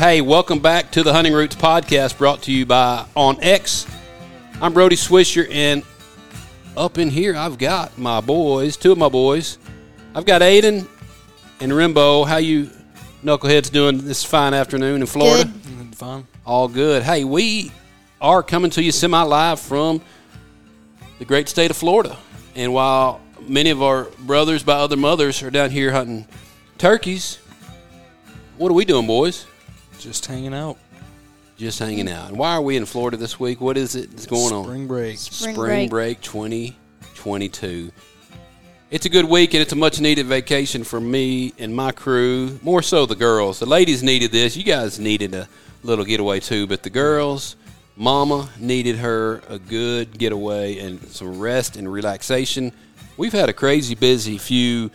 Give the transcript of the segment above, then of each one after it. Hey, welcome back to the Hunting Roots podcast brought to you by OnX. I'm Brody Swisher, and up in here I've got my boys, two of my boys. I've got Aiden and Rimbo. How you knuckleheads doing this fine afternoon in Florida? Good. Fine. All good. Hey, we are coming to you semi-live from the great state of Florida. And while many of our brothers by other mothers are down here hunting turkeys, what are we doing, boys? Just hanging out. Just hanging out. And why are we in Florida this week? What is it that's going on? Spring break. Spring break 2022. It's a good week, and it's a much-needed vacation for me and my crew, more so the girls. The ladies needed this. You guys needed a little getaway, too. But the girls, Mama needed her a good getaway and some rest and relaxation. We've had a crazy busy few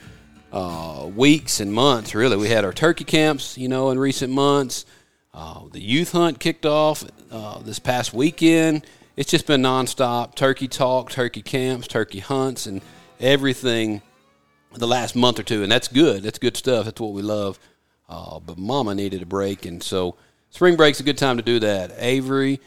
weeks and months, really. We had our turkey camps, you know, in recent months. The youth hunt kicked off this past weekend. It's just been nonstop turkey talk, turkey camps, turkey hunts, and everything the last month or two, and that's good. That's good stuff. That's what we love. But Mama needed a break, and so spring break's a good time to do that. Avery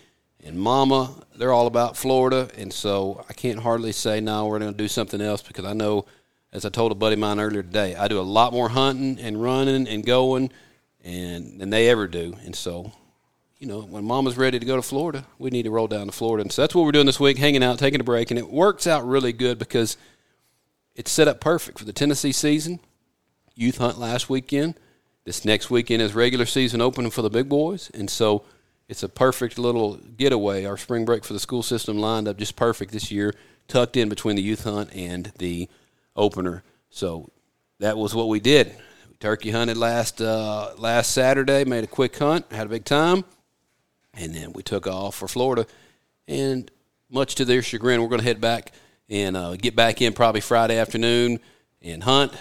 and Mama, they're all about Florida, and so I can't hardly say, no, we're going to do something else, because I know, as I told a buddy of mine earlier today, I do a lot more hunting and running and going than they ever do. And so, you know, when Mama's ready to go to Florida, we need to roll down to Florida. And so that's what we're doing this week, hanging out, taking a break, and it works out really good because it's set up perfect for the Tennessee season. Youth hunt last weekend. This next weekend is regular season opening for the big boys. And so it's a perfect little getaway. Our spring break for the school system lined up just perfect this year, tucked in between the youth hunt and the opener. So that was what we did. We turkey hunted last Saturday, made a quick hunt, had a big time, and then we took off for Florida. And much to their chagrin, we're going to head back and get back in probably Friday afternoon and hunt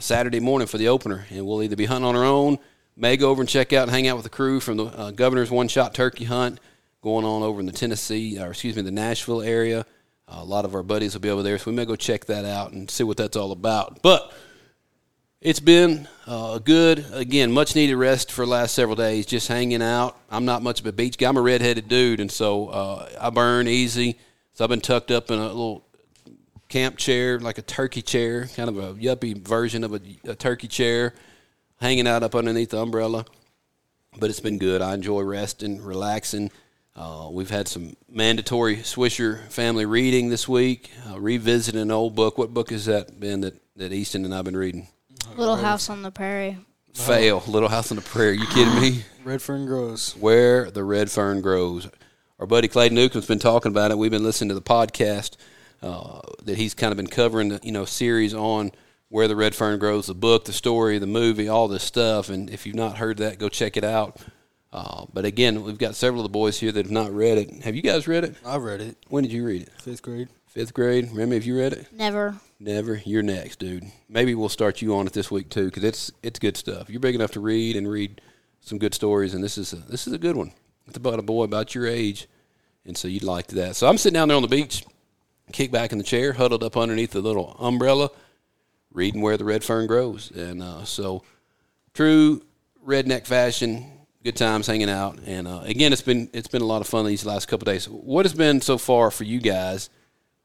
Saturday morning for the opener. And we'll either be hunting on our own, may go over and check out and hang out with the crew from the Governor's one-shot turkey hunt going on over in the the Nashville area. A lot of our buddies will be over there, so we may go check that out and see what that's all about. But it's been much-needed rest for the last several days, just hanging out. I'm not much of a beach guy. I'm a red-headed dude, and so I burn easy. So I've been tucked up in a little camp chair, like a turkey chair, kind of a yuppie version of a turkey chair, hanging out up underneath the umbrella. But it's been good. I enjoy resting, relaxing. We've had some mandatory Swisher family reading this week, revisiting an old book. What book has that been that Easton and I have been reading? Little House on the Prairie. Fail. Little House on the Prairie. You kidding me? Red Fern Grows. Where the Red Fern Grows. Our buddy Clay Newcomb's been talking about it. We've been listening to the podcast that he's kind of been covering, series on Where the Red Fern Grows, the book, the story, the movie, all this stuff. And if you've not heard that, go check it out. But again, we've got several of the boys here that have not read it. Have you guys read it? I've read it. When did you read it? Fifth grade. Remy, have you read it? Never. You're next, dude. Maybe we'll start you on it this week too, because it's good stuff. You're big enough to read and read some good stories, and this is a good one. It's about a boy about your age, and so you'd like that. So I'm sitting down there on the beach, kick back in the chair, huddled up underneath the little umbrella, reading Where the Red Fern Grows. And so true redneck fashion, good times hanging out. And again, it's been a lot of fun these last couple of days. What has been so far for you guys?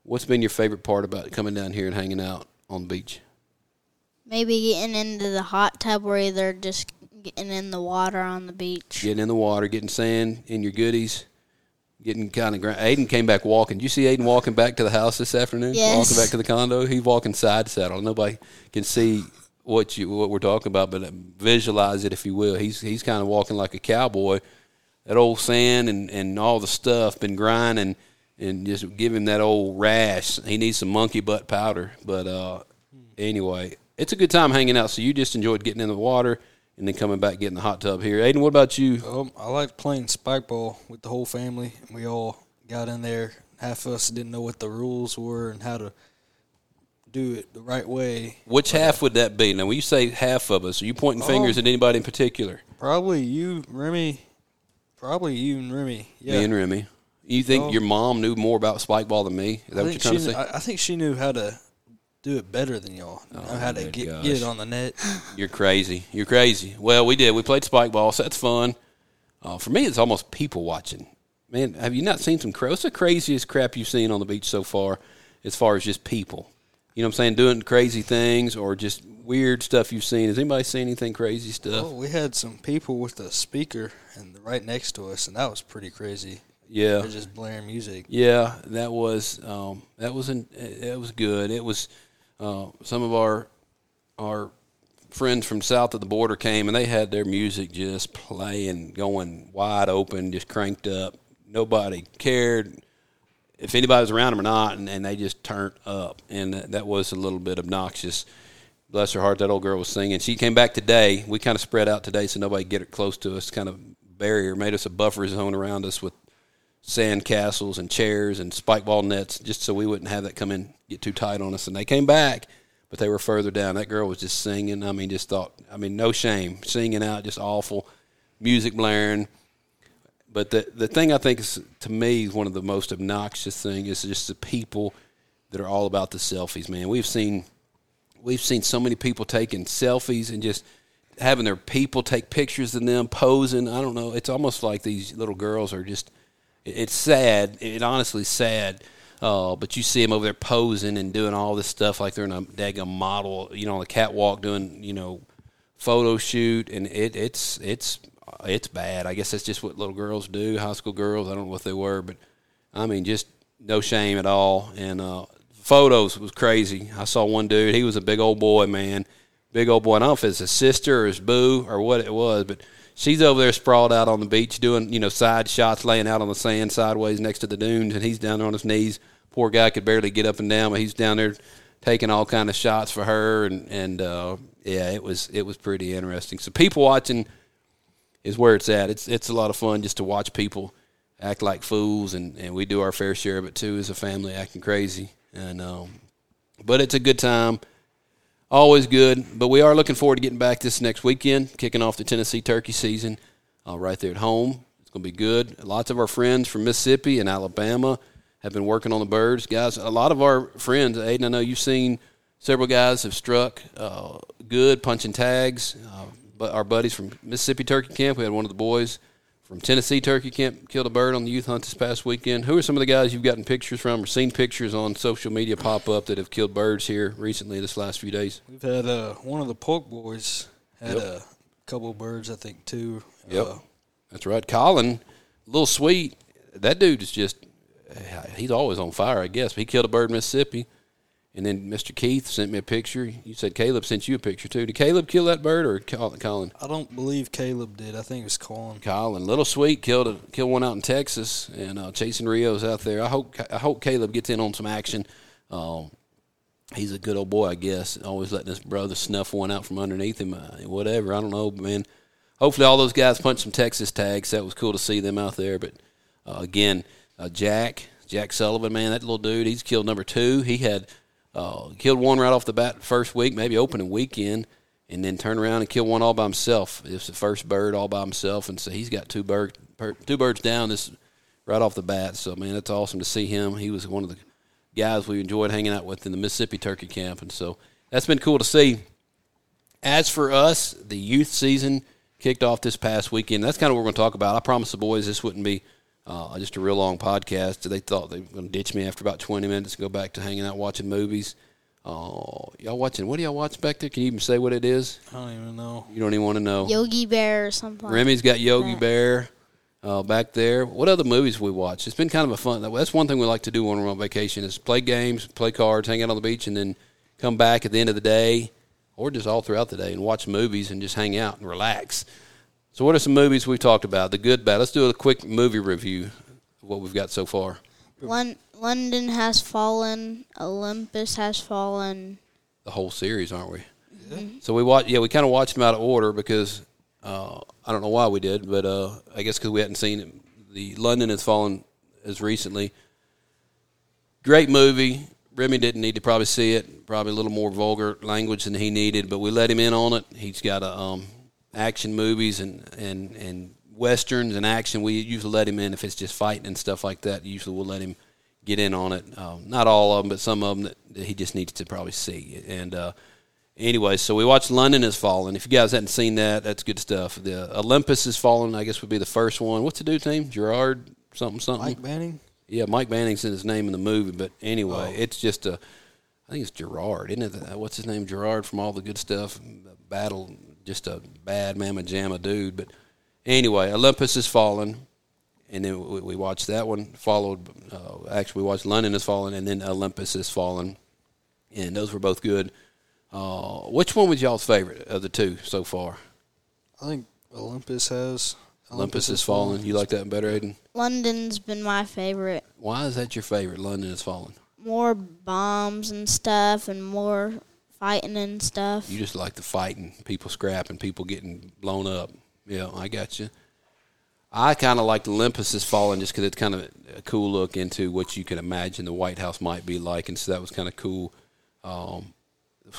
What's been your favorite part about coming down here and hanging out on the beach? Maybe getting into the hot tub, or either just getting in the water on the beach. Getting in the water, getting sand in your goodies. Getting kind of ground. Aiden came back walking. Did you see Aiden walking back to the house this afternoon? Yes. Walking back to the condo. He's walking side saddle. Nobody can see what we're talking about, but visualize it if you will. He's kind of walking like a cowboy. That old sand and all the stuff been grinding and just give him that old rash. He needs some monkey butt powder. But anyway, it's a good time hanging out. So you just enjoyed getting in the water and then coming back, getting the hot tub here. Aiden, what about you? I like playing spike ball with the whole family. We all got in there. Half of us didn't know what the rules were and how to do it the right way. Which half would that be? Now, when you say half of us, are you pointing fingers at anybody in particular? Probably you and Remy. Yeah. Me and Remy. You think your mom knew more about spike ball than me? Is that what you're trying to say? I think she knew how to do it better than y'all. How to get it on the net. You're crazy. Well, we did. We played spike ball, so that's fun. For me, it's almost people watching. Man, have you not seen some crap? What's the craziest crap you've seen on the beach so far as just people? You know what I'm saying? Doing crazy things or just weird stuff you've seen. Has anybody seen anything crazy stuff? Oh, we had some people with a speaker and right next to us, and that was pretty crazy. Yeah. They're just blaring music. Yeah, that was good. It was some of our friends from south of the border came, and they had their music just playing, going wide open, just cranked up. Nobody cared if anybody was around them or not, and they just turned up. And that was a little bit obnoxious. Bless her heart, that old girl was singing. She came back today. We kind of spread out today so nobody get it close to us, kind of barrier, made us a buffer zone around us with sand castles and chairs and spike ball nets just so we wouldn't have that come in, get too tight on us. And they came back, but they were further down. That girl was just singing. I mean, no shame. Singing out, just awful. Music blaring. But the thing I think is, to me, is one of the most obnoxious things is just the people that are all about the selfies, man. We've seen so many people taking selfies and just having their people take pictures of them, posing. I don't know. It's almost like these little girls are just – it's sad. It's honestly sad. But you see them over there posing and doing all this stuff like they're in a daggum model, you know, on the catwalk doing, you know, photo shoot, and it's bad. I guess that's just what little girls do, high school girls. I don't know what they were, but I mean, just no shame at all. And photos was crazy. I saw one dude. He was a big old boy, man, big old boy. I don't know if it's his sister or his boo or what it was, but she's over there sprawled out on the beach doing, you know, side shots, laying out on the sand sideways next to the dunes, and he's down there on his knees. Poor guy could barely get up and down, but he's down there taking all kind of shots for her, and it was pretty interesting. So people watching is where it's at. It's a lot of fun just to watch people act like fools, and we do our fair share of it too as a family, acting crazy. And but it's a good time. Always good, but we are looking forward to getting back this next weekend, kicking off the Tennessee turkey season right there at home. It's going to be good. Lots of our friends from Mississippi and Alabama have been working on the birds. Guys, a lot of our friends, Aiden, I know you've seen several guys have struck good, punching tags. But our buddies from Mississippi turkey camp, we had one of the boys from Tennessee turkey camp killed a bird on the youth hunt this past weekend. Who are some of the guys you've gotten pictures from or seen pictures on social media pop up that have killed birds here recently this last few days? We've had one of the Polk boys had a couple of birds, I think, too. Yep, that's right. Colin, little sweet. That dude is just he's always on fire, I guess. But he killed a bird in Mississippi. And then Mr. Keith sent me a picture. You said Caleb sent you a picture, too. Did Caleb kill that bird or Colin? I don't believe Caleb did. I think it was Colin. Colin. Little Sweet killed one out in Texas, and chasing Rios out there. I hope Caleb gets in on some action. He's a good old boy, I guess, always letting his brother snuff one out from underneath him, whatever. I don't know, but, man, hopefully all those guys punched some Texas tags. That was cool to see them out there. But, again, Jack Sullivan, man, that little dude, he's killed number 2. He had – killed one right off the bat first week, maybe opening weekend, and then turn around and kill one all by himself. It's the first bird all by himself, and so he's got two birds down this right off the bat. So, man, it's awesome to see him. He was one of the guys we enjoyed hanging out with in the Mississippi turkey camp, and so that's been cool to see. As for us, the youth season kicked off this past weekend. That's kind of what we're going to talk about. I promised the boys this wouldn't be just a real long podcast. They thought they were going to ditch me after about 20 minutes and go back to hanging out watching movies. Y'all watching? What do y'all watch back there? Can you even say what it is? I don't even know. You don't even want to know. Yogi Bear or something. Remy's got Yogi Bear back there. What other movies we watch? It's been kind of a fun. That's one thing we like to do when we're on vacation is play games, play cards, hang out on the beach, and then come back at the end of the day or just all throughout the day and watch movies and just hang out and relax. So what are some movies we've talked about? The good, bad. Let's do a quick movie review of what we've got so far. London Has Fallen. Olympus Has Fallen. The whole series, aren't we? Mm-hmm. So we kind of watched them out of order because I don't know why we did, but I guess because we hadn't seen it. The London Has Fallen as recently. Great movie. Remy didn't need to probably see it. Probably a little more vulgar language than he needed, but we let him in on it. He's got a... action movies and westerns and action, we usually let him in. If it's just fighting and stuff like that, usually we'll let him get in on it. Not all of them, but some of them that he just needs to probably see. And Anyway, so we watched London Has Fallen. If you guys hadn't seen that, that's good stuff. The Olympus Has Fallen, I guess, would be the first one. What's the dude name? Gerard something something? Mike Banning? Yeah, Mike Banning's in his name in the movie. But anyway, it's just a – I think it's Gerard, isn't it? What's his name? Gerard from All the Good Stuff. Battle, just a bad mamma jamma dude. But anyway, Olympus Has Fallen. And then we watched that one. Actually, we watched London Has Fallen and then Olympus Has Fallen. And those were both good. Which one was y'all's favorite of the two so far? I think Olympus Has Fallen. You like that better, Aiden? London's been my favorite. Why is that your favorite, London Has Fallen? More bombs and stuff and more fighting and stuff. You just like the fighting, people scrapping, people getting blown up. Yeah, I got you. I kind of liked Olympus Has Fallen just because it's kind of a cool look into what you can imagine the White House might be like, and so that was kind of cool. So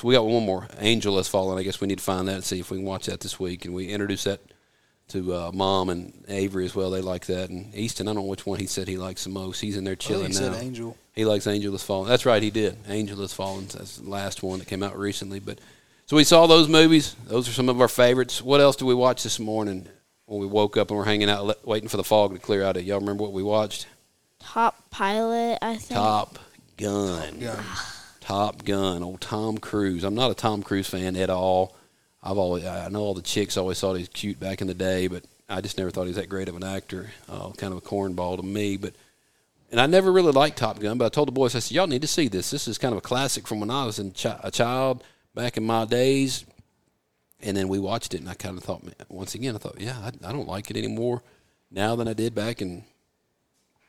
we got one more. Angel Has Fallen. I guess we need to find that and see if we can watch that this week. And we introduced that to Mom and Avery as well. They like that. And Easton, I don't know which one he said he likes the most. He's in there chilling now. Said Angel. He likes Angel Has Fallen. That's right, he did. Angel Has Fallen. That's the last one that came out recently. But so we saw those movies. Those are some of our favorites. What else did we watch this morning when we woke up and we're hanging out waiting for the fog to clear out? Y'all remember what we watched? Top Pilot, I think. Top Gun. Top Gun, old Tom Cruise. I'm not a Tom Cruise fan at all. I know all the chicks always thought he was cute back in the day, but I just never thought he was that great of an actor. Kind of a cornball to me. And I never really liked Top Gun, but I told the boys, I said, y'all need to see this. This is kind of a classic from when I was a child back in my days. And then we watched it, and I kind of thought, I don't like it anymore now than I did back in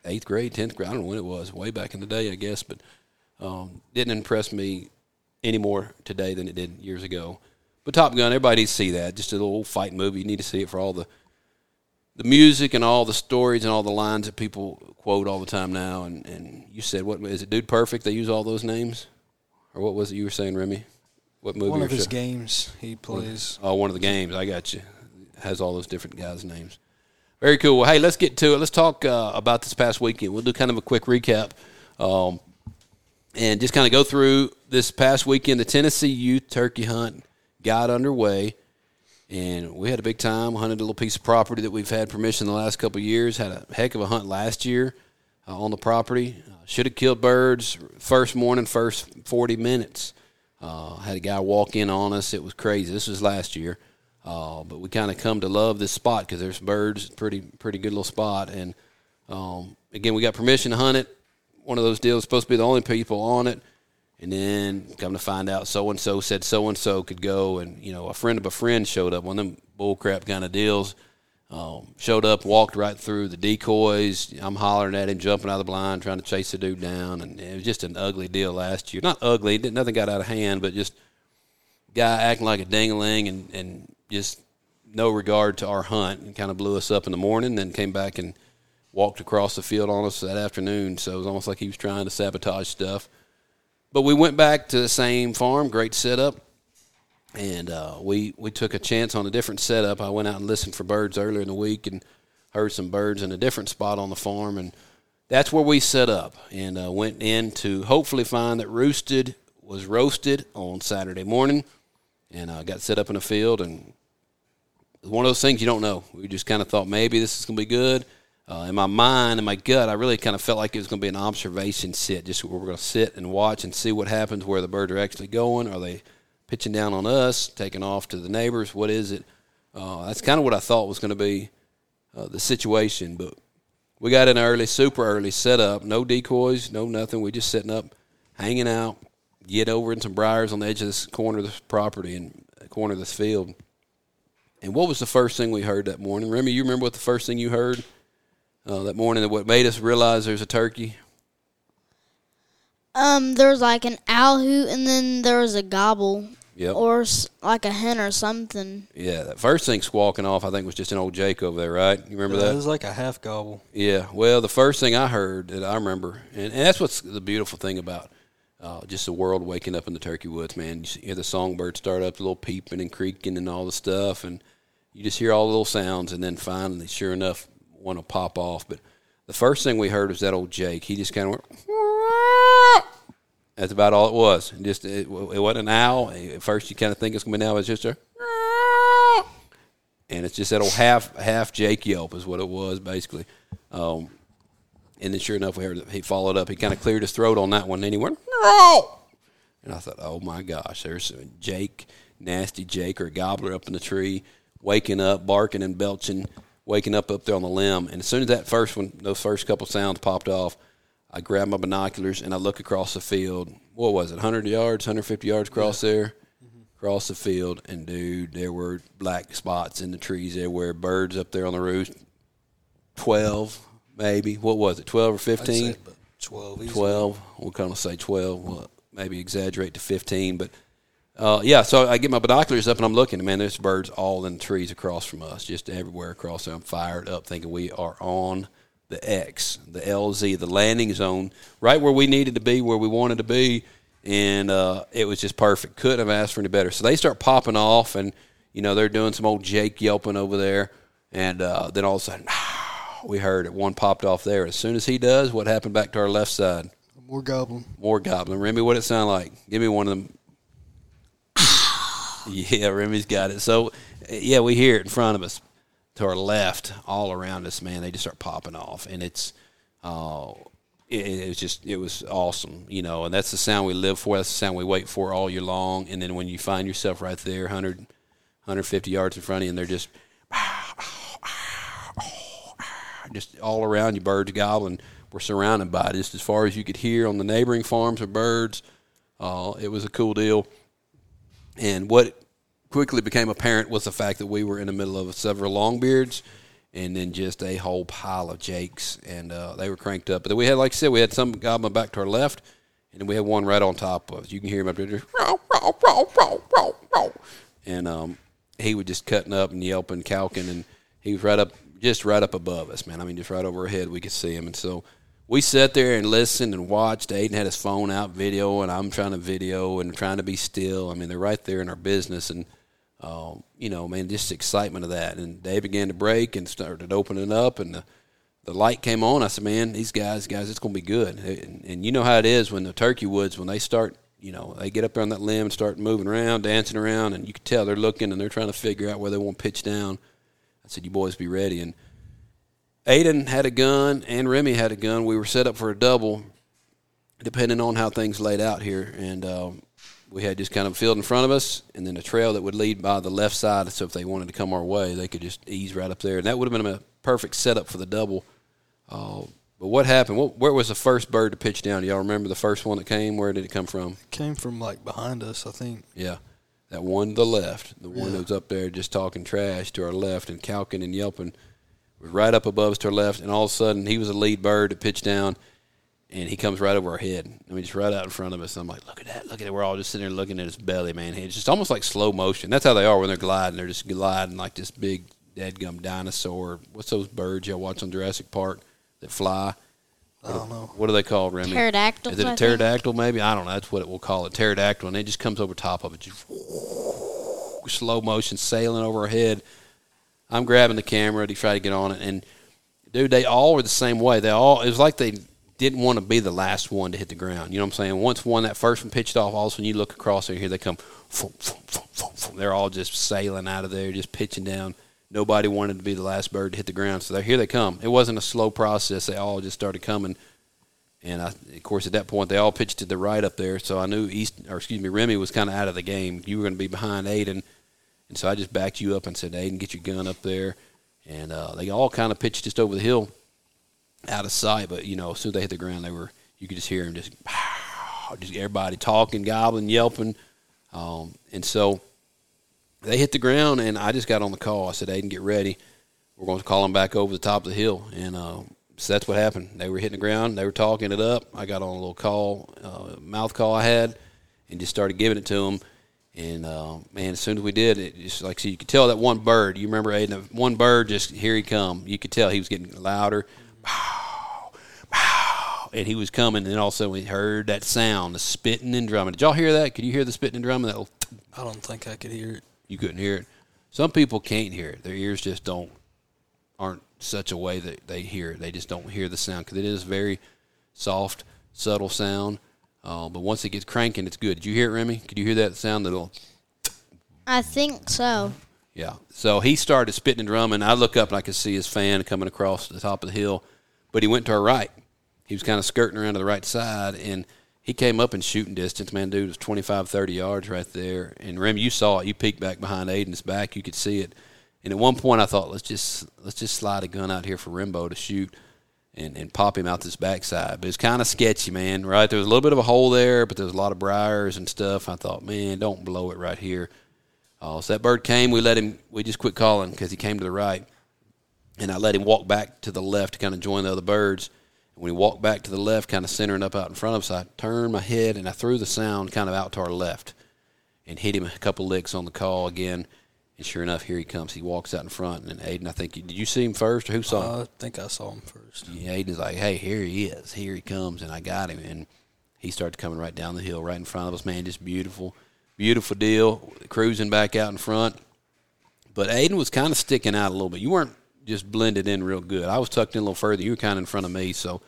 8th grade, 10th grade. I don't know when it was, way back in the day, I guess, but... didn't impress me any more today than it did years ago. But Top Gun, everybody needs to see that. Just a little fight movie. You need to see it for all the music and all the stories and all the lines that people quote all the time now. And you said, what is it, Dude Perfect? They use all those names? Or what was it you were saying, Remy? What movie? One of his games he plays. One of the games. I got you. Has all those different guys' names. Very cool. Well, hey, let's get to it. Let's talk about this past weekend. We'll do kind of a quick recap. And just kind of go through this past weekend. The Tennessee Youth Turkey Hunt got underway, and we had a big time. Hunted a little piece of property that we've had permission the last couple of years. Had a heck of a hunt last year on the property. Should have killed birds first morning, first 40 minutes. Had a guy walk in on us. It was crazy. This was last year. But we kind of come to love this spot because there's birds. Pretty good little spot. And, again, we got permission to hunt it. One of those deals, supposed to be the only people on it, and then come to find out so-and-so said so-and-so could go, and, a friend of a friend showed up, one of them bullcrap kind of deals, showed up, walked right through the decoys. I'm hollering at him, jumping out of the blind, trying to chase the dude down, and it was just an ugly deal last year. Not ugly, nothing got out of hand, but just guy acting like a ding-a-ling and just no regard to our hunt, and kind of blew us up in the morning, then came back and walked across the field on us that afternoon, so it was almost like he was trying to sabotage stuff. But we went back to the same farm, great setup, and we took a chance on a different setup. I went out and listened for birds earlier in the week and heard some birds in a different spot on the farm, and that's where we set up and went in to hopefully find that roosted was roasted on Saturday morning, and got set up in a field, and one of those things you don't know. We just kind of thought maybe this is going to be good. In my mind, in my gut, I really kind of felt like it was going to be an observation sit, just where we're going to sit and watch and see what happens, where the birds are actually going. Are they pitching down on us, taking off to the neighbors? What is it? That's kind of what I thought was going to be the situation. But we got in early, super early setup, no decoys, no nothing. We just sitting up, hanging out, get over in some briars on the edge of this corner of this property and corner of this field. And what was the first thing we heard that morning? Remy, you remember what the first thing you heard? That morning, what made us realize there's a turkey? There was like an owl hoot, and then there was a gobble. Yep. Or like a hen or something. Yeah, that first thing squawking off, I think, was just an old Jake over there, right? You remember that? It was like a half gobble. Yeah, well, the first thing I heard that I remember, and that's what's the beautiful thing about just the world waking up in the turkey woods, man. You hear the songbirds start up, a little peeping and creaking and all the stuff, and you just hear all the little sounds, and then finally, sure enough, one will pop off. But the first thing we heard was that old Jake. He just kind of went, That's about all it was. Just it wasn't an owl. At first, you kind of think it's going to be an owl. It's just a, and it's just that old half Jake yelp is what it was basically. And then sure enough, we heard he followed up. He kind of cleared his throat on that one. And he went, no. And I thought, oh my gosh, there's Jake, nasty Jake or a gobbler up in the tree, waking up, barking and belching, waking up there on the limb. And as soon as that first one, those first couple sounds popped off, I grabbed my binoculars and I look across the field. What was it, 100 yards, 150 yards across there? Across the field, and, dude, there were black spots in the trees everywhere, birds up there on the roost, 12 maybe. What was it, 12 or 15? I'd say about 12. Easily. 12. We'll kind of say 12. We'll maybe exaggerate to 15. But, yeah, so I get my binoculars up, and I'm looking. Man, there's birds all in the trees across from us, just everywhere across there. I'm fired up thinking we are on the X, the LZ, the landing zone, right where we needed to be, where we wanted to be. And it was just perfect. Couldn't have asked for any better. So they start popping off, and, you know, they're doing some old Jake yelping over there. And then all of a sudden, we heard it. One popped off there. As soon as he does, what happened back to our left side? More goblin. More goblin. Remy, what did it sound like? Give me one of them. Yeah, Remy's got it. So, yeah, we hear it in front of us, to our left, all around us, man. They just start popping off, and it's it was awesome, you know, and that's the sound we live for. That's the sound we wait for all year long. And then when you find yourself right there, 100, 150 yards in front of you, and they're just all around you, birds gobbling. We're surrounded by it. Just as far as you could hear on the neighboring farms of birds, it was a cool deal. And what quickly became apparent was the fact that we were in the middle of several longbeards, and then just a whole pile of Jakes, and they were cranked up. But then we had, like I said, we had some goblin back to our left, and then we had one right on top of us. You can hear him up there just, row, row, row, row, row, row. And he was just cutting up and yelping, calking, and he was right up above us, man. I mean, just right over our head, we could see him. And so we sat there and listened and watched. Aiden had his phone out video, and I'm trying to video and trying to be still. I mean, they're right there in our business, and you know, man, just the excitement of that. And they began to break and started opening up, and the light came on. I said, man, these guys, it's going to be good. And you know how it is when the turkey woods, when they start, you know, they get up there on that limb and start moving around, dancing around, and you can tell they're looking and they're trying to figure out where they want to pitch down. I said, you boys be ready. And Aiden had a gun and Remy had a gun. We were set up for a double, depending on how things laid out here. And, we had just kind of a field in front of us and then a trail that would lead by the left side. So if they wanted to come our way, they could just ease right up there. And that would have been a perfect setup for the double. But what happened? Where was the first bird to pitch down? Do y'all remember the first one that came? Where did it come from? It came from, like, behind us, I think. Yeah, that one to the left, the one that was up there just talking trash to our left and calking and yelping, was right up above us to our left. And all of a sudden, he was a lead bird that pitched down. And he comes right over our head. I mean, just right out in front of us. I'm like, look at that, look at it. We're all just sitting there looking at his belly, man. It's just almost like slow motion. That's how they are when they're gliding. They're just gliding like this big dadgum dinosaur. What's those birds y'all watch on Jurassic Park that fly? I don't know. What are they called, Remy? Pterodactyl. Is it a pterodactyl maybe? I don't know. That's what we'll call it, pterodactyl. And it just comes over top of it. Just slow motion sailing over our head. I'm grabbing the camera to try to get on it. And, dude, they all were the same way. It was like they didn't want to be the last one to hit the ground. You know what I'm saying? Once that first one pitched off, all of a sudden you look across there, here they come. They're all just sailing out of there, just pitching down. Nobody wanted to be the last bird to hit the ground, so here they come. It wasn't a slow process. They all just started coming. And, of course, at that point, they all pitched to the right up there, so I knew Remy was kind of out of the game. You were going to be behind Aiden. And so I just backed you up and said, Aiden, get your gun up there. And they all kind of pitched just over the hill, out of sight. But, you know, as soon as they hit the ground, you could just hear them just everybody talking, gobbling, yelping. And so they hit the ground, and I just got on the call. I said, Aiden, get ready. We're going to call them back over the top of the hill. And so that's what happened. They were hitting the ground. They were talking it up. I got on a little call, mouth call I had, and just started giving it to them. And, man, as soon as we did, it just like, so you could tell that one bird. You remember, Aiden, one bird, just here he come. You could tell he was getting louder. And he was coming, and then all of a sudden we heard that sound, the spitting and drumming. Did y'all hear that? Could you hear the spitting and drumming? I don't think I could hear it. You couldn't hear it? Some people can't hear it. Their ears just aren't such a way that they hear it. They just don't hear the sound, because it is a very soft, subtle sound. But once it gets cranking, it's good. Did you hear it, Remy? Could you hear that sound? That'll. I think so. Yeah. So he started spitting and drumming. I look up and I could see his fan coming across the top of the hill, but he went to our right. He was kind of skirting around to the right side, and he came up in shooting distance. Man, dude, it was 25, 30 yards right there. And, Remy, you saw it. You peeked back behind Aiden's back. You could see it. And at one point I thought, let's just slide a gun out here for Rimbo to shoot and pop him out this backside. But it's kind of sketchy, man, right? There was a little bit of a hole there, but there was a lot of briars and stuff. I thought, man, don't blow it right here. So that bird came. We just quit calling because he came to the right. And I let him walk back to the left to kind of join the other birds. And when he walked back to the left, kind of centering up out in front of us, I turned my head and I threw the sound kind of out to our left and hit him a couple licks on the call again. And sure enough, here he comes. He walks out in front, and Aiden, I think, did you see him first, or who saw him? I think I saw him first. Yeah, Aiden's like, hey, here he is. Here he comes, and I got him. And he started coming right down the hill, right in front of us, man, just beautiful, beautiful deal, cruising back out in front. But Aiden was kind of sticking out a little bit. You weren't just blended in real good. I was tucked in a little further. You were kind of in front of me, so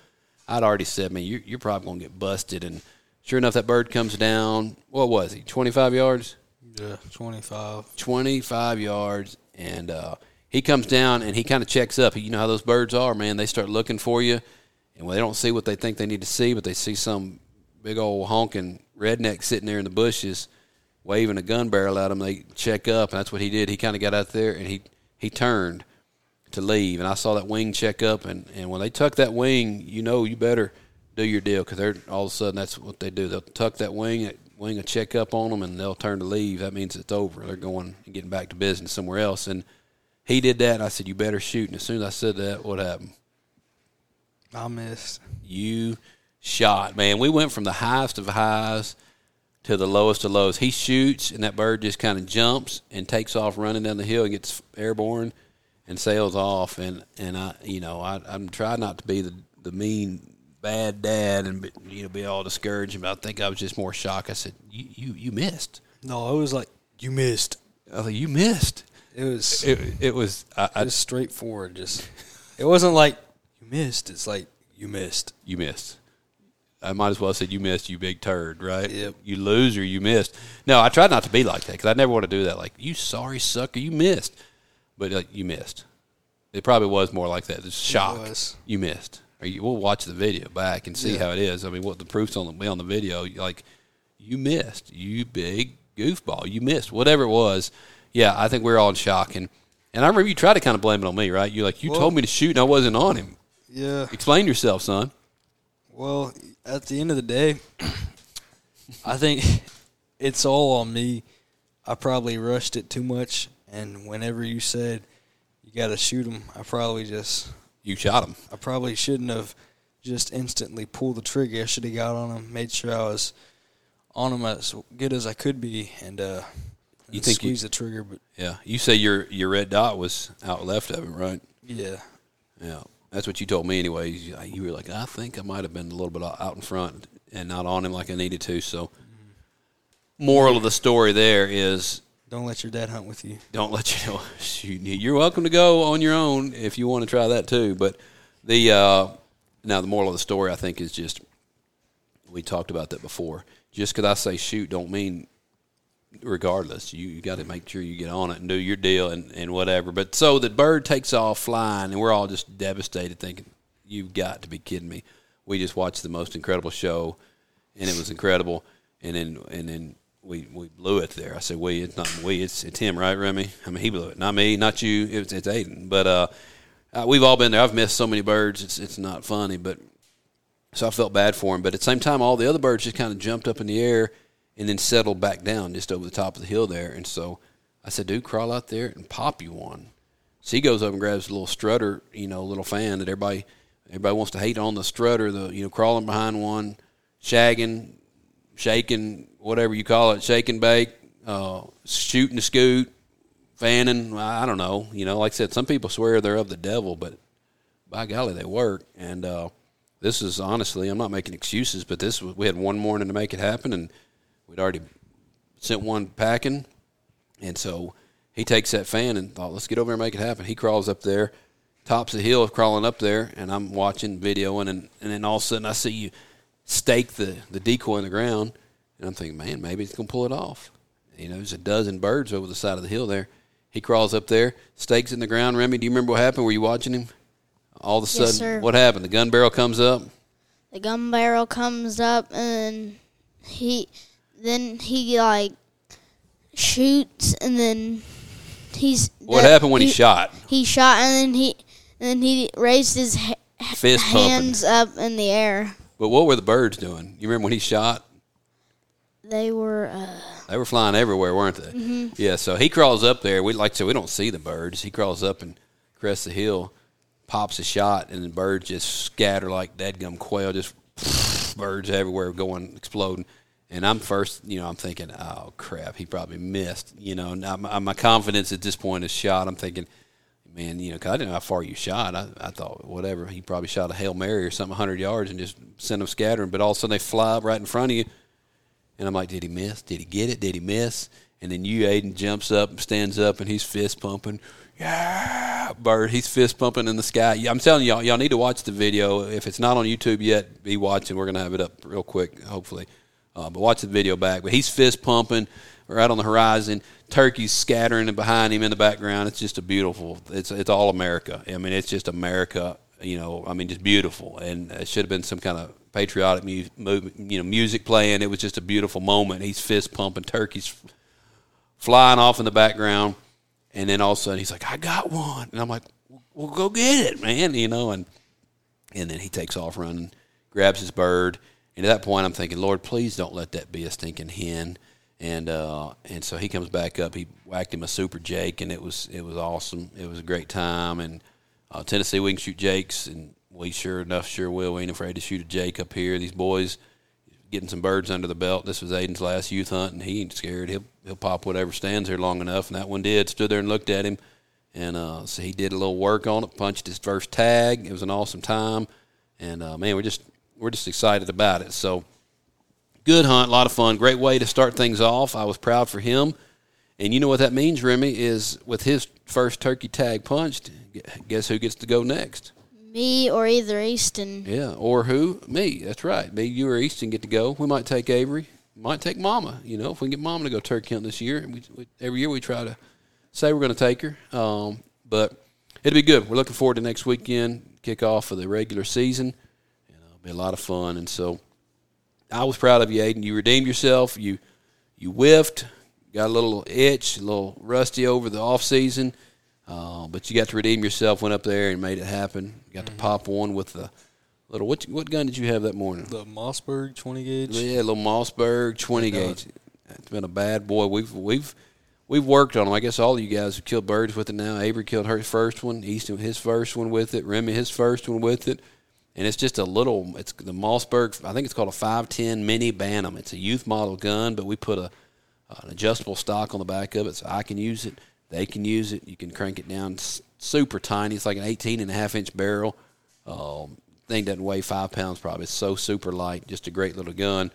I'd already said, man, you're probably going to get busted. And sure enough, that bird comes down, what was he, 25 yards? Yeah, 25. 25 yards, and he comes down, and he kind of checks up. You know how those birds are, man. They start looking for you, and they don't see what they think they need to see, but they see some big old honking redneck sitting there in the bushes waving a gun barrel at them. They check up, and that's what he did. He kind of got out there, and he turned to leave, and I saw that wing check up, and when they tuck that wing, you know you better do your deal because all of a sudden that's what they do. They'll tuck that wing at wing a check up on them, and they'll turn to leave. That means it's over. They're going and getting back to business somewhere else. And he did that, and I said, you better shoot. And as soon as I said that, what happened? I missed. You shot, man. We went from the highest of highs to the lowest of lows. He shoots, and that bird just kind of jumps and takes off running down the hill and gets airborne and sails off. And I, you know, I'm trying not to be the mean bad dad and be all discouraged, but I think I was just more shocked. I said, you missed. No, I was like, you missed. I was like, you missed. It was straightforward. Just it wasn't like you missed. It's like you missed. You missed. I might as well have said you missed, you big turd, right? Yep. You loser, you missed. No, I tried not to be like that because I never want to do that. Like, you sorry sucker, you missed. But you missed. It probably was more like that. It's shock. It was. You missed. We'll watch the video back and see how it is. I mean, what the proof's on the video. Like, you missed. You big goofball. You missed. Whatever it was. Yeah, I think we were all in shock. And I remember you tried to kind of blame it on me, right? You're like, you told me to shoot and I wasn't on him. Yeah. Explain yourself, son. Well, at the end of the day, I think it's all on me. I probably rushed it too much. And whenever you said you got to shoot him, I probably just... You shot him. I probably shouldn't have just instantly pulled the trigger. I should have got on him, made sure I was on him as good as I could be, and squeezed the trigger. But yeah, you say your red dot was out left of him, right? Yeah. Yeah, that's what you told me anyway. You were like, I think I might have been a little bit out in front and not on him like I needed to. So moral of the story there is... Don't let your dad hunt with you. Don't let your shoot. You're welcome to go on your own if you want to try that too. But the moral of the story, I think, is just we talked about that before. Just because I say shoot don't mean regardless. You got to make sure you get on it and do your deal and whatever. But so the bird takes off flying, and we're all just devastated thinking, you've got to be kidding me. We just watched the most incredible show, and it was incredible. And then We blew it there. I said, it's him, right, Remy? I mean, he blew it. Not me, not you. It's Aiden. But we've all been there. I've missed so many birds. It's not funny. But so I felt bad for him. But at the same time, all the other birds just kind of jumped up in the air and then settled back down just over the top of the hill there. And so I said, dude, crawl out there and pop you one. So he goes up and grabs a little strutter, little fan that everybody wants to hate on, the strutter, crawling behind one, shagging, shaking, whatever you call it, shake and bake, shooting to scoot, fanning, I don't know. Like I said, some people swear they're of the devil, but by golly, they work. And this is honestly, I'm not making excuses, but we had one morning to make it happen, and we'd already sent one packing. And so he takes that fan and thought, let's get over there and make it happen. He crawls up there, tops the hill, crawling up there, and I'm watching, videoing, and then all of a sudden I see you stake the decoy in the ground, and I'm thinking, man, maybe it's going to pull it off. You know, there's a dozen birds over the side of the hill there. He crawls up there, stakes in the ground. Remy, do you remember what happened? Were you watching him? All of a sudden, yes, sir. What happened? The gun barrel comes up? The gun barrel comes up, and he like, shoots, and then he's... What happened when he shot? He shot, and then he raised his hands up in the air. But what were the birds doing? You remember when he shot? They were flying everywhere, weren't they? Mm-hmm. Yeah, so he crawls up there. We like to, we don't see the birds. He crawls up and crests the hill, pops a shot, and the birds just scatter like dadgum quail, just birds everywhere going, exploding. And I'm first, you know, I'm thinking, oh, crap, he probably missed. You know, my confidence at this point is shot. I'm thinking, man, you know, because I didn't know how far you shot. I thought, whatever, he probably shot a Hail Mary or something 100 yards and just sent them scattering. But all of a sudden they fly up right in front of you. And I'm like, did he miss? Did he get it? Did he miss? And then you, Aiden, jumps up and stands up, and he's fist pumping. Yeah, bird, he's fist pumping in the sky. I'm telling y'all, y'all need to watch the video. If it's not on YouTube yet, be watching. We're going to have it up real quick, hopefully. But watch the video back. But he's fist pumping right on the horizon. Turkeys scattering behind him in the background. It's just a beautiful. It's all America. I mean, it's just America. You know, I mean, just beautiful. And it should have been some kind of patriotic music playing. It was just a beautiful moment. He's fist pumping. Turkeys flying off in the background. And then all of a sudden he's like, I got one. And I'm like, well, go get it, man. You know, and then he takes off running, grabs his bird. And at that point, I'm thinking, Lord, please don't let that be a stinking hen. And so he comes back up. He whacked him a super jake, and it was awesome. It was a great time. And Tennessee, we can shoot jakes, and we sure will. We ain't afraid to shoot a jake up here. These boys getting some birds under the belt. This was Aiden's last youth hunt, and he ain't scared. He'll pop whatever stands there long enough, and that one did. Stood there and looked at him, and so he did a little work on it, punched his first tag. It was an awesome time, and, man, we're just excited about it. So good hunt, a lot of fun, great way to start things off. I was proud for him. And you know what that means, Remy, is with his first turkey tag punched, guess who gets to go next? Me or either Easton. Yeah, or who? Me, that's right. Me, you, or Easton get to go. We might take Avery. Might take Mama, you know, if we can get Mama to go turkey hunt this year. And every year we try to say we're going to take her. But it'll be good. We're looking forward to next weekend, kickoff of the regular season. Be a lot of fun, and so I was proud of you, Aiden. You redeemed yourself. You whiffed, got a little itch, a little rusty over the off season, but you got to redeem yourself. Went up there and made it happen. You got to pop one with the little. What gun did you have that morning? The Mossberg 20 gauge. Yeah, little Mossberg 20 gauge. It's been a bad boy. We've worked on them. I guess all of you guys have killed birds with it now. Avery killed her first one. Easton his first one with it. Remy his first one with it. And it's just a little, it's the Mossberg, I think it's called a 510 Mini Bantam. It's a youth model gun, but we put an adjustable stock on the back of it, so I can use it, they can use it. You can crank it down super tiny. It's like an 18.5-inch barrel. Thing doesn't weigh 5 pounds probably. It's so super light, just a great little gun.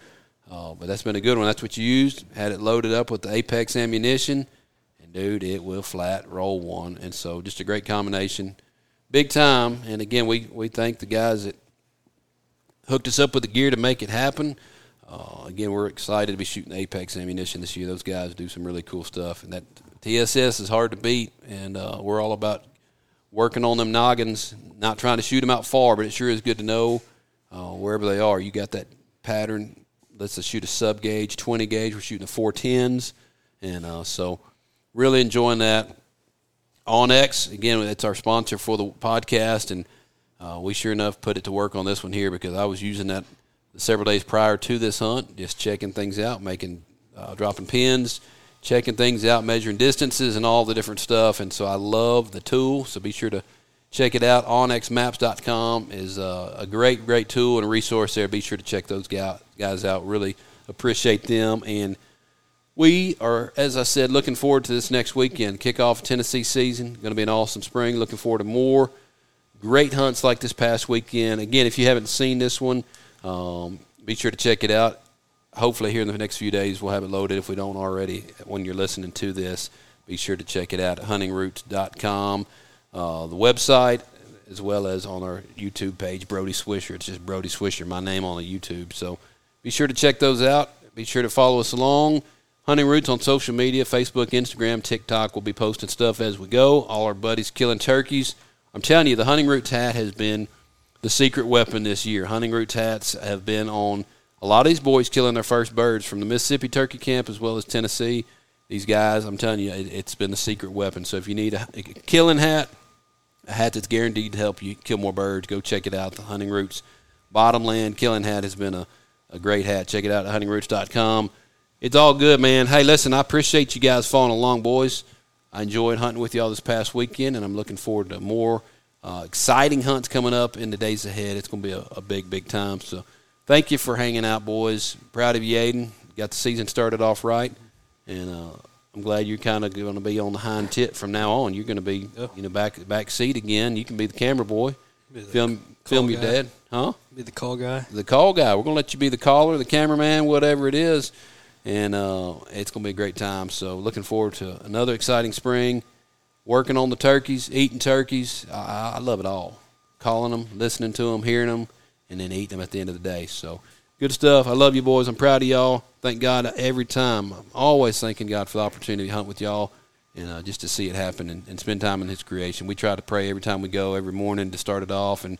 But that's been a good one. That's what you used. Had it loaded up with the Apex ammunition, and, dude, it will flat roll one. And so just a great combination. Big time, and again, we thank the guys that hooked us up with the gear to make it happen. Again, we're excited to be shooting Apex ammunition this year. Those guys do some really cool stuff, and that TSS is hard to beat, and we're all about working on them noggins, not trying to shoot them out far, but it sure is good to know wherever they are. You got that pattern. Let's shoot a sub-gauge, 20 gauge. We're shooting the 410s, and so really enjoying that. OnX, again, it's our sponsor for the podcast, and we sure enough put it to work on this one here because I was using that several days prior to this hunt, just checking things out, dropping pins, checking things out, measuring distances and all the different stuff, and so I love the tool, so be sure to check it out. OnXmaps.com is a great, great tool and a resource there. Be sure to check those guys out. Really appreciate them, and we are, as I said, looking forward to this next weekend. Kickoff Tennessee season. Going to be an awesome spring. Looking forward to more great hunts like this past weekend. Again, if you haven't seen this one, be sure to check it out. Hopefully here in the next few days we'll have it loaded if we don't already. When you're listening to this, be sure to check it out at huntingroots.com. The website, as well as on our YouTube page, Brody Swisher. It's just Brody Swisher, my name on the YouTube. So be sure to check those out. Be sure to follow us along. Hunting Roots on social media, Facebook, Instagram, TikTok. We'll be posting stuff as we go. All our buddies killing turkeys. I'm telling you, the Hunting Roots hat has been the secret weapon this year. Hunting Roots hats have been on a lot of these boys killing their first birds from the Mississippi Turkey Camp as well as Tennessee. These guys, I'm telling you, it's been the secret weapon. So if you need a killing hat, a hat that's guaranteed to help you kill more birds, go check it out. The Hunting Roots Bottomland Killing Hat has been a great hat. Check it out at huntingroots.com. It's all good, man. Hey, listen, I appreciate you guys following along, boys. I enjoyed hunting with y'all this past weekend, and I'm looking forward to more exciting hunts coming up in the days ahead. It's going to be a big, big time. So thank you for hanging out, boys. Proud of you, Aiden. Got the season started off right, and I'm glad you're kind of going to be on the hind tip from now on. You're going to be, you know, back seat again. You can be the camera boy. Film your dad. Huh? Be the call guy. The call guy. We're going to let you be the caller, the cameraman, whatever it is. And it's going to be a great time. So looking forward to another exciting spring, working on the turkeys, eating turkeys. I love it all, calling them, listening to them, hearing them, and then eating them at the end of the day. So good stuff. I love you, boys. I'm proud of y'all. Thank God every time. I'm always thanking God for the opportunity to hunt with y'all and just to see it happen and spend time in his creation. We try to pray every time we go, every morning to start it off and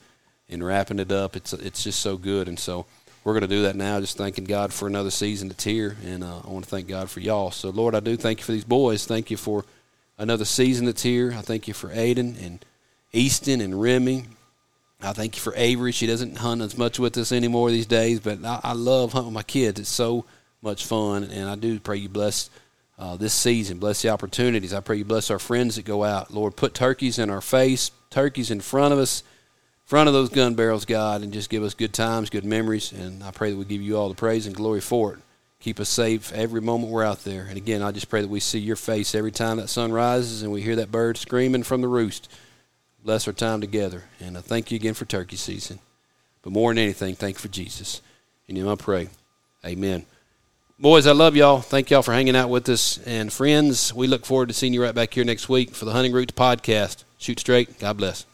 wrapping it up. It's just so good. And so we're going to do that now, just thanking God for another season that's here, and I want to thank God for y'all. So, Lord, I do thank you for these boys. Thank you for another season that's here. I thank you for Aiden and Easton and Remy. I thank you for Avery. She doesn't hunt as much with us anymore these days, but I love hunting with my kids. It's so much fun, and I do pray you bless this season. Bless the opportunities. I pray you bless our friends that go out. Lord, put turkeys in our face, turkeys in front of us, front of those gun barrels, God, and just give us good times, good memories, and I pray that we give you all the praise and glory for it. Keep us safe every moment we're out there. And again, I just pray that we see your face every time that sun rises and we hear that bird screaming from the roost. Bless our time together, and I thank you again for turkey season. But more than anything, thank you for Jesus. In him I pray. Amen. Boys, I love y'all. Thank y'all for hanging out with us. And friends, we look forward to seeing you right back here next week for the Hunting Roots Podcast. Shoot straight. God bless.